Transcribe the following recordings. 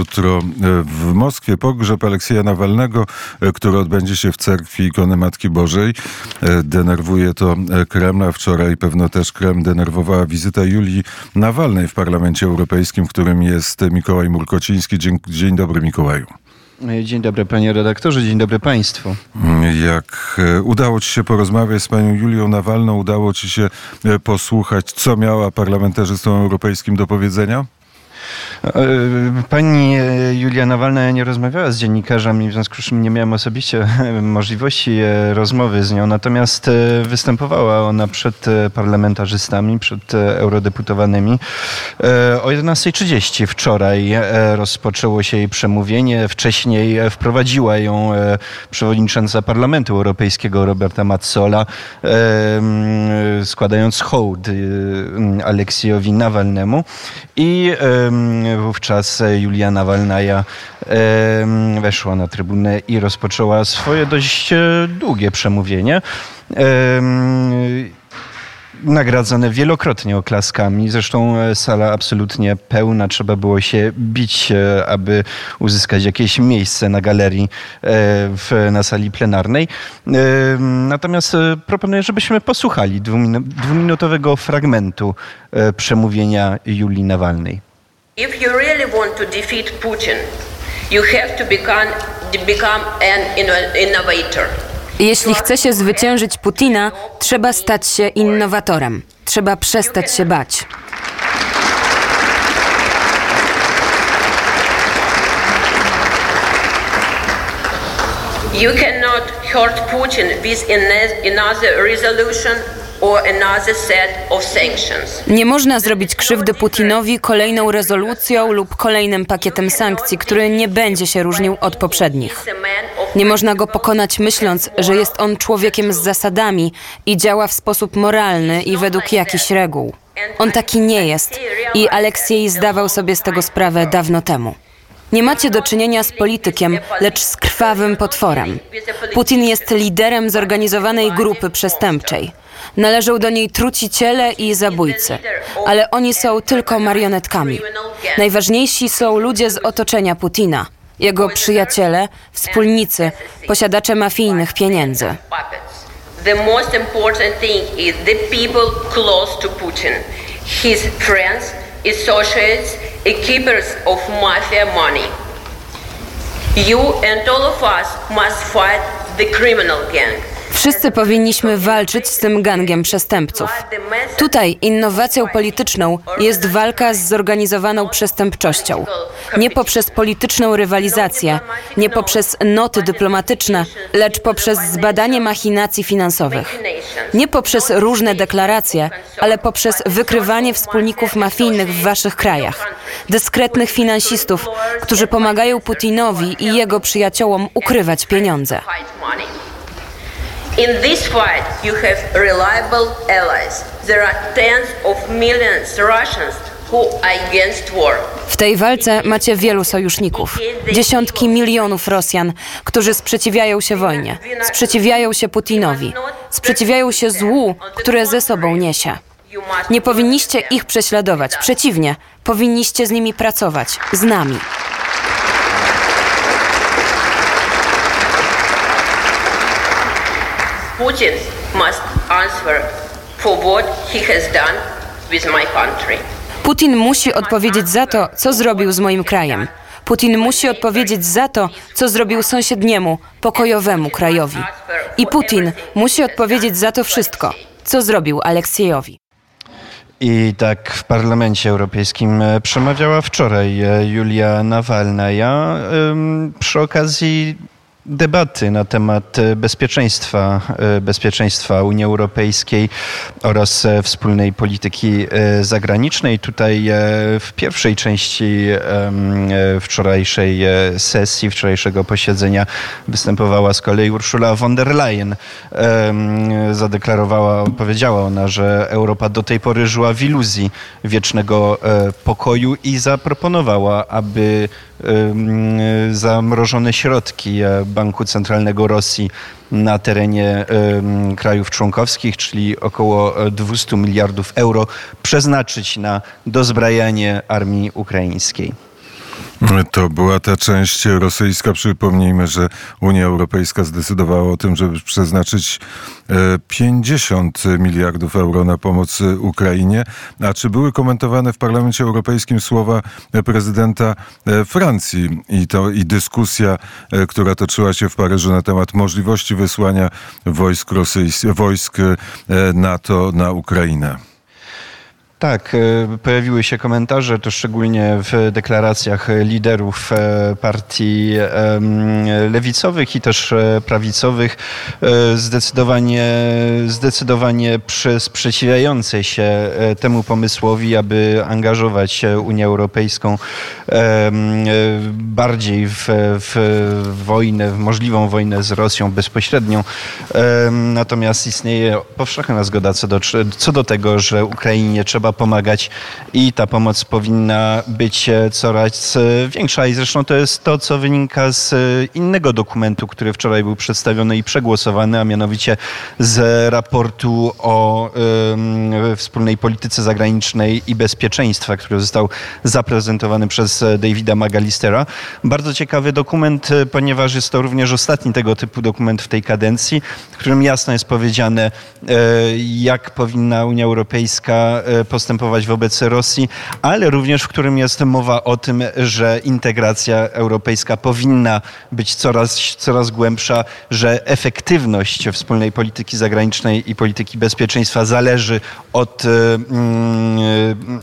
jutro w Moskwie pogrzeb Aleksieja Nawalnego, który odbędzie się w cerkwi ikony Matki Bożej. Denerwuje to Kremla. Wczoraj pewno też Kreml denerwowała wizyta Julii Nawalnej w Parlamencie Europejskim, w którym jest Mikołaj Murkociński. Dzień dobry, Mikołaju. Dzień dobry, panie redaktorze, dzień dobry państwu. Jak udało ci się porozmawiać z panią Julią Nawalną? Udało ci się posłuchać, co miała parlamentarzystom europejskim do powiedzenia? Pani Julia Nawalna nie rozmawiała z dziennikarzami, w związku z czym nie miałem osobiście możliwości rozmowy z nią, natomiast występowała ona przed parlamentarzystami, przed eurodeputowanymi. O 11:30 wczoraj rozpoczęło się jej przemówienie, wcześniej wprowadziła ją przewodnicząca Parlamentu Europejskiego Roberta Matsola, składając hołd Aleksiejowi Nawalnemu i wówczas Julia Nawalnaja weszła na trybunę i rozpoczęła swoje dość długie przemówienie, nagradzane wielokrotnie oklaskami. Zresztą sala absolutnie pełna. Trzeba było się bić, aby uzyskać jakieś miejsce na galerii na sali plenarnej. Natomiast proponuję, żebyśmy posłuchali dwuminutowego fragmentu przemówienia Julii Nawalnej. If you really want to defeat Putin, you have to become an innovator. Jeśli chce się zwyciężyć Putina, trzeba stać się innowatorem. Trzeba przestać się bać. You cannot hurt Putin with another resolution or another set of sanctions. Nie można zrobić krzywdy Putinowi kolejną rezolucją lub kolejnym pakietem sankcji, który nie będzie się różnił od poprzednich. Nie można go pokonać myśląc, że jest on człowiekiem z zasadami i działa w sposób moralny i według jakichś reguł. On taki nie jest i Aleksiej zdawał sobie z tego sprawę dawno temu. Nie macie do czynienia z politykiem, lecz z krwawym potworem. Putin jest liderem zorganizowanej grupy przestępczej. Należą do niej truciciele i zabójcy, ale oni są tylko marionetkami. Najważniejsi są ludzie z otoczenia Putina, jego przyjaciele, wspólnicy, posiadacze mafijnych pieniędzy. The most important thing is the people close to Putin, his friends, associates, keepers of mafia money. You and all of us must fight the criminal gang. Wszyscy powinniśmy walczyć z tym gangiem przestępców. Tutaj innowacją polityczną jest walka z zorganizowaną przestępczością. Nie poprzez polityczną rywalizację, nie poprzez noty dyplomatyczne, lecz poprzez zbadanie machinacji finansowych. Nie poprzez różne deklaracje, ale poprzez wykrywanie wspólników mafijnych w waszych krajach, dyskretnych finansistów, którzy pomagają Putinowi i jego przyjaciołom ukrywać pieniądze. In this fight you have reliable allies. There are tens of millions Russians who are against war. W tej walce macie wielu sojuszników. Dziesiątki milionów Rosjan, którzy sprzeciwiają się wojnie, sprzeciwiają się Putinowi, sprzeciwiają się złu, które ze sobą niesie. Nie powinniście ich prześladować. Przeciwnie, powinniście z nimi pracować, z nami. Putin must answer for what he has done with my country. Putin musi odpowiedzieć za to, co zrobił z moim krajem. Putin musi odpowiedzieć za to, co zrobił sąsiedniemu, pokojowemu krajowi. I Putin musi odpowiedzieć za to wszystko, co zrobił Aleksiejowi. I tak w Parlamencie Europejskim przemawiała wczoraj Julia Nawalnaja przy okazji debaty na temat bezpieczeństwa Unii Europejskiej oraz wspólnej polityki zagranicznej. Tutaj w pierwszej części wczorajszej sesji, wczorajszego posiedzenia występowała z kolei Ursula von der Leyen. Powiedziała ona, że Europa do tej pory żyła w iluzji wiecznego pokoju i zaproponowała, aby zamrożone środki Banku Centralnego Rosji na terenie krajów członkowskich, czyli około 200 miliardów euro, przeznaczyć na dozbrajanie armii ukraińskiej. To była ta część rosyjska. Przypomnijmy, że Unia Europejska zdecydowała o tym, żeby przeznaczyć 50 miliardów euro na pomoc Ukrainie. A czy były komentowane w Parlamencie Europejskim słowa prezydenta Francji i dyskusja, która toczyła się w Paryżu na temat możliwości wysłania wojsk NATO na Ukrainę? Tak, pojawiły się komentarze, to szczególnie w deklaracjach liderów partii lewicowych i też prawicowych, zdecydowanie sprzeciwiające się temu pomysłowi, aby angażować Unię Europejską bardziej w wojnę, w możliwą wojnę z Rosją bezpośrednią. Natomiast istnieje powszechna zgoda co do tego, że Ukrainie trzeba pomagać i ta pomoc powinna być coraz większa. I zresztą to jest to, co wynika z innego dokumentu, który wczoraj był przedstawiony i przegłosowany, a mianowicie z raportu o wspólnej polityce zagranicznej i bezpieczeństwa, który został zaprezentowany przez Davida McAllistera. Bardzo ciekawy dokument, ponieważ jest to również ostatni tego typu dokument w tej kadencji, w którym jasno jest powiedziane, jak powinna Unia Europejska postępować wobec Rosji, ale również w którym jest mowa o tym, że integracja europejska powinna być coraz głębsza, że efektywność wspólnej polityki zagranicznej i polityki bezpieczeństwa zależy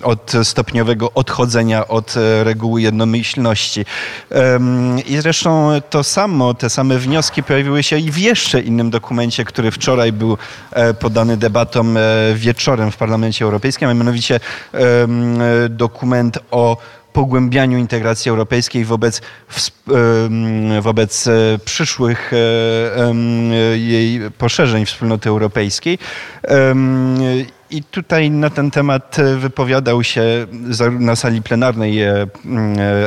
od stopniowego odchodzenia od reguły jednomyślności. I zresztą te same wnioski pojawiły się i w jeszcze innym dokumencie, który wczoraj był poddany debatom wieczorem w Parlamencie Europejskim, a mianowicie dokument o pogłębianiu integracji europejskiej wobec przyszłych jej poszerzeń wspólnoty europejskiej. I tutaj na ten temat wypowiadał się na sali plenarnej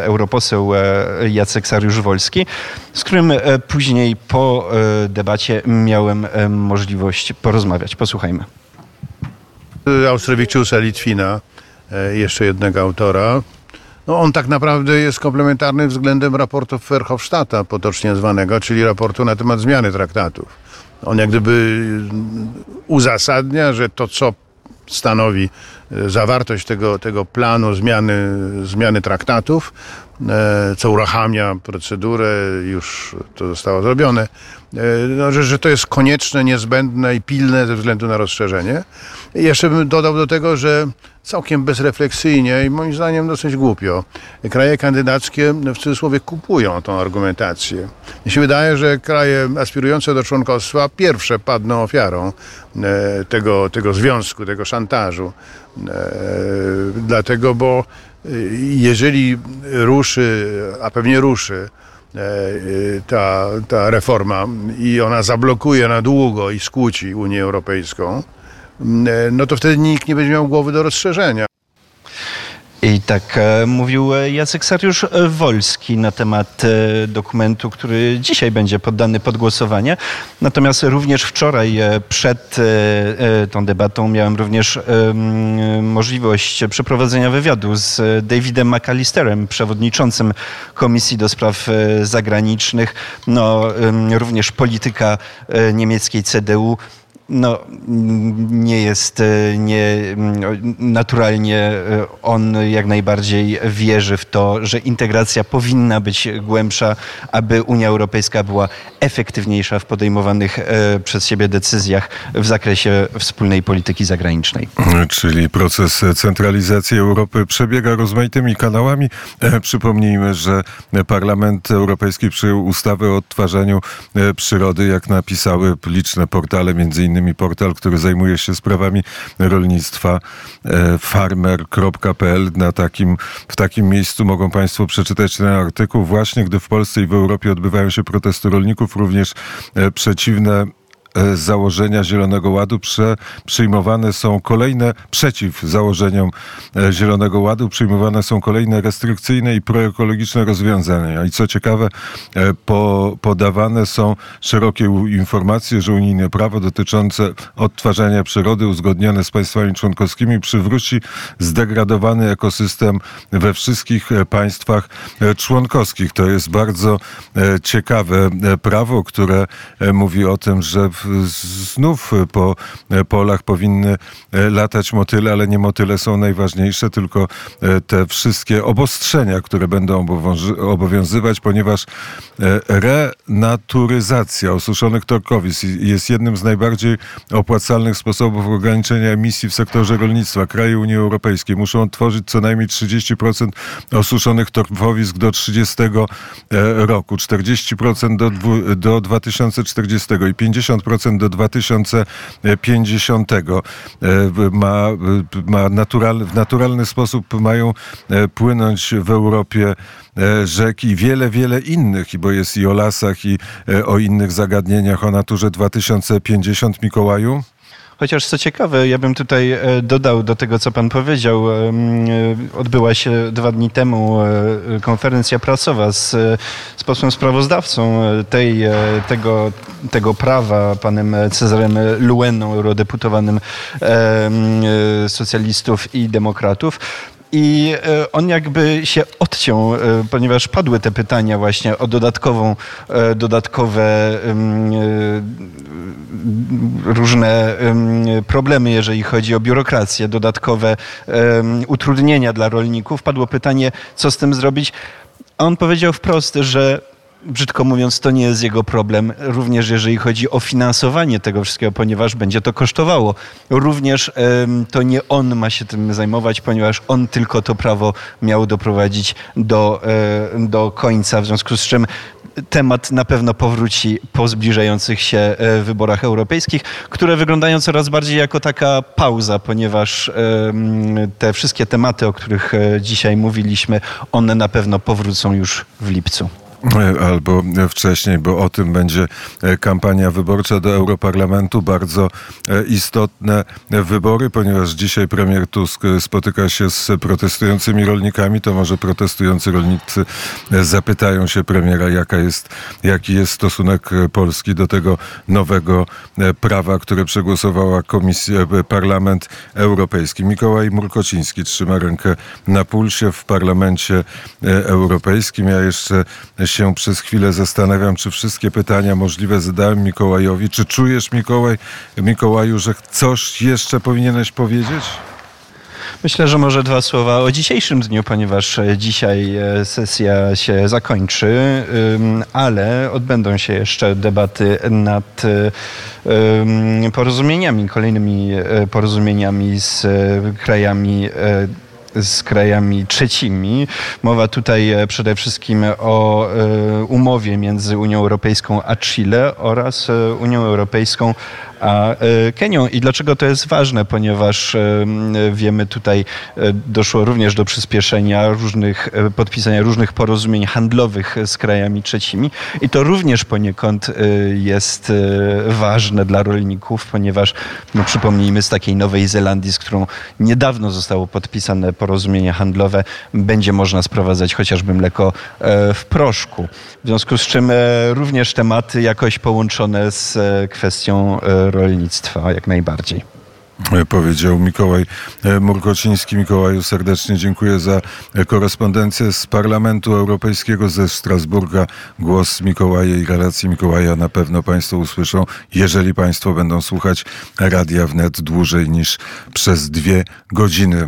europoseł Jacek Sariusz-Wolski, z którym później po debacie miałem możliwość porozmawiać. Posłuchajmy. Austrowiczusa Litwina, jeszcze jednego autora. No on tak naprawdę jest komplementarny względem raportu Verhofstadta, potocznie zwanego, czyli raportu na temat zmiany traktatów. On jak gdyby uzasadnia, że to, co stanowi zawartość tego planu zmiany traktatów, co uruchamia procedurę, już to zostało zrobione, że to jest konieczne, niezbędne i pilne ze względu na rozszerzenie. I jeszcze bym dodał do tego, że całkiem bezrefleksyjnie i moim zdaniem dosyć głupio kraje kandydackie w cudzysłowie kupują tą argumentację. Mi się wydaje, że kraje aspirujące do członkostwa pierwsze padną ofiarą tego związku, tego szantażu. Dlatego, bo jeżeli ruszy, a pewnie ruszy ta reforma i ona zablokuje na długo i skłóci Unię Europejską, no to wtedy nikt nie będzie miał głowy do rozszerzenia. I tak mówił Jacek Sariusz-Wolski na temat dokumentu, który dzisiaj będzie poddany pod głosowanie. Natomiast również wczoraj przed tą debatą miałem również możliwość przeprowadzenia wywiadu z Davidem McAllisterem, przewodniczącym Komisji do Spraw Zagranicznych, również polityka niemieckiej CDU. Nie jest naturalnie on jak najbardziej wierzy w to, że integracja powinna być głębsza, aby Unia Europejska była efektywniejsza w podejmowanych przez siebie decyzjach w zakresie wspólnej polityki zagranicznej. Czyli proces centralizacji Europy przebiega rozmaitymi kanałami. Przypomnijmy, że Parlament Europejski przyjął ustawę o odtwarzaniu przyrody, jak napisały liczne portale, między innymi portal, który zajmuje się sprawami rolnictwa, farmer.pl. W takim miejscu mogą Państwo przeczytać ten artykuł. Właśnie gdy w Polsce i w Europie odbywają się protesty rolników, również przeciwne założenia Zielonego Ładu. Przyjmowane są kolejne, przeciw założeniom Zielonego Ładu, przyjmowane są kolejne restrykcyjne i proekologiczne rozwiązania. I co ciekawe, podawane są szerokie informacje, że unijne prawo dotyczące odtwarzania przyrody uzgodnione z państwami członkowskimi przywróci zdegradowany ekosystem we wszystkich państwach członkowskich. To jest bardzo ciekawe prawo, które mówi o tym, że znów po polach powinny latać motyle, ale nie motyle są najważniejsze, tylko te wszystkie obostrzenia, które będą obowiązywać, ponieważ renaturyzacja osuszonych torkowisk jest jednym z najbardziej opłacalnych sposobów ograniczenia emisji w sektorze rolnictwa. Kraje Unii Europejskiej muszą odtworzyć co najmniej 30% osuszonych torfowisk do 30 roku, 40% do 2040 i 50% do 2050. W naturalny sposób mają płynąć w Europie rzeki i wiele, wiele innych, bo jest i o lasach, i o innych zagadnieniach, o naturze 2050, Mikołaju. Chociaż co ciekawe, ja bym tutaj dodał do tego, co pan powiedział. Odbyła się 2 dni temu konferencja prasowa z posłem sprawozdawcą tego prawa, panem Cezarem Lueną, eurodeputowanym socjalistów i demokratów. I on jakby się odciął, ponieważ padły te pytania właśnie o dodatkowe różne problemy, jeżeli chodzi o biurokrację, dodatkowe utrudnienia dla rolników. Padło pytanie, co z tym zrobić. A on powiedział wprost, że brzydko mówiąc, to nie jest jego problem, również jeżeli chodzi o finansowanie tego wszystkiego, ponieważ będzie to kosztowało. Również to nie on ma się tym zajmować, ponieważ on tylko to prawo miał doprowadzić do końca, w związku z czym temat na pewno powróci po zbliżających się wyborach europejskich, które wyglądają coraz bardziej jako taka pauza, ponieważ te wszystkie tematy, o których dzisiaj mówiliśmy, one na pewno powrócą już w lipcu. Albo wcześniej, bo o tym będzie kampania wyborcza do Europarlamentu. Bardzo istotne wybory, ponieważ dzisiaj premier Tusk spotyka się z protestującymi rolnikami. To może protestujący rolnicy zapytają się premiera, jaki jest stosunek Polski do tego nowego prawa, które przegłosowała Parlament Europejski. Mikołaj Murkociński trzyma rękę na pulsie w Parlamencie Europejskim. Ja jeszcze się przez chwilę zastanawiam, czy wszystkie pytania możliwe zadałem Mikołajowi. Czy czujesz, Mikołaju, że coś jeszcze powinieneś powiedzieć? Myślę, że może 2 słowa o dzisiejszym dniu, ponieważ dzisiaj sesja się zakończy, ale odbędą się jeszcze debaty nad kolejnymi porozumieniami z krajami trzecimi. Mowa tutaj przede wszystkim o umowie między Unią Europejską a Chile oraz Unią Europejską a Kenią. I dlaczego to jest ważne? Ponieważ wiemy, tutaj doszło również do przyspieszenia podpisania różnych porozumień handlowych z krajami trzecimi. I to również poniekąd jest ważne dla rolników, ponieważ przypomnijmy, z takiej Nowej Zelandii, z którą niedawno zostało podpisane porozumienie handlowe, będzie można sprowadzać chociażby mleko w proszku. W związku z czym również tematy jakoś połączone z kwestią rolnictwa jak najbardziej. Powiedział Mikołaj Murkociński. Mikołaju, serdecznie dziękuję za korespondencję z Parlamentu Europejskiego ze Strasburga. Głos Mikołaja i relacje Mikołaja na pewno państwo usłyszą, jeżeli państwo będą słuchać Radia Wnet dłużej niż przez 2 godziny.